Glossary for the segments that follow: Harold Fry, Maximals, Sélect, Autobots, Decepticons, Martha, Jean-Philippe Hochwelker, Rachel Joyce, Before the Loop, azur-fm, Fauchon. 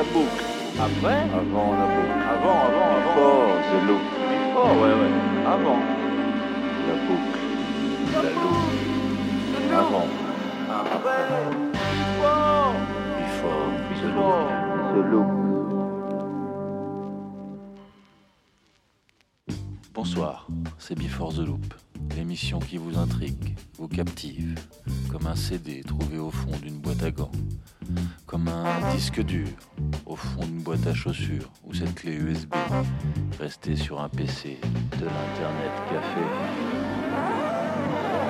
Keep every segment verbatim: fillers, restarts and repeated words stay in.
la boucle. Après? Avant la boucle. Avant, avant, avant. Before the loop. Before, ouais, ouais. Avant. La boucle. La loop. Avant. Après. Before. Before. Before. The loop. Bonsoir, c'est Before the Loop. L'émission qui vous intrigue, vous captive, comme un C D trouvé au fond d'une boîte à gants, comme un disque dur au fond d'une boîte à chaussures, ou cette clé U S B restée sur un P C de l'Internet Café.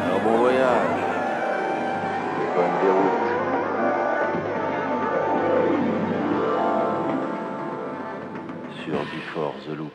Alors bon voyage, et bonne déroute. Sur Before the Loop.